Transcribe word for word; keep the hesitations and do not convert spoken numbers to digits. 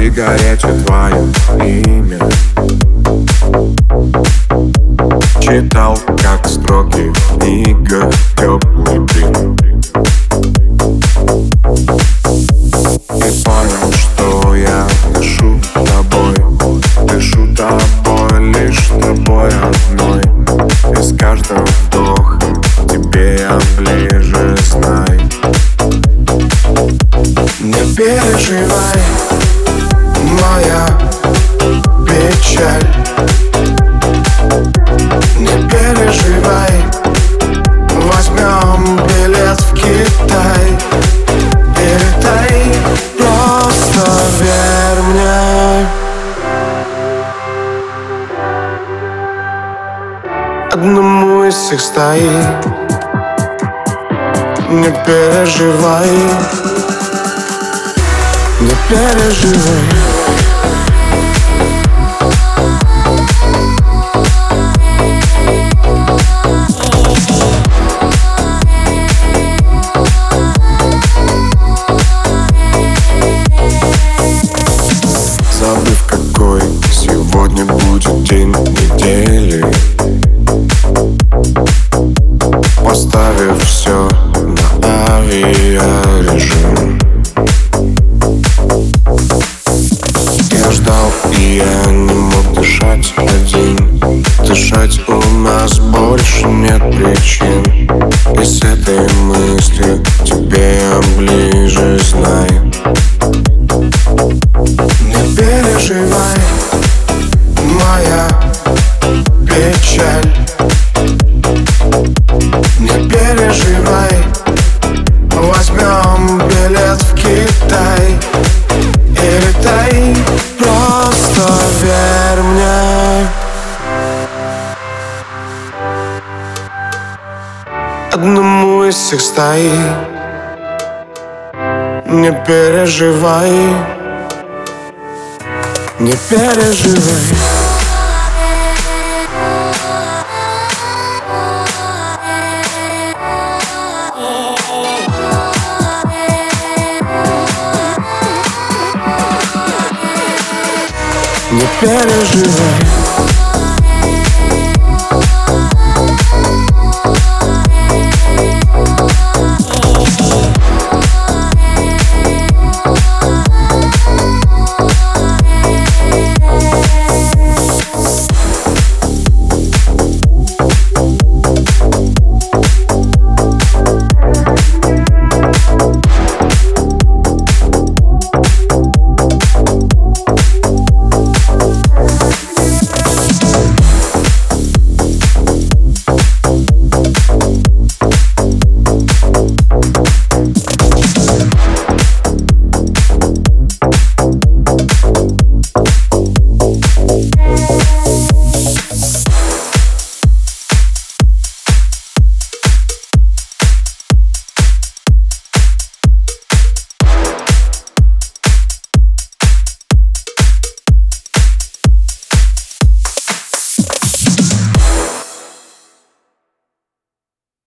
сигарете твое имя. Читал, как строки в книгах, теплый блин. И понял, что я дышу тобой, дышу тобой, лишь тобой одной. И с каждым вдохом тебе я ближе, знай. Не переживай, моя печаль. Не переживай, возьмем билет в Китай. Передай, просто верь мне. Одному из всех стоит. Не переживай. Не переживай. Забыв, какой сегодня будет день недели, поставив все на авиарежим. Я не мог дышать один. Дышать у нас больше нет причин. И с этой мыслью тебе я ближе, знай. Не переживай, моя печаль. Не переживай, возьмем билет в Китай. И летай, просто верь мне. Одному из всех стоит. Не переживай. Не переживай. Не переживай.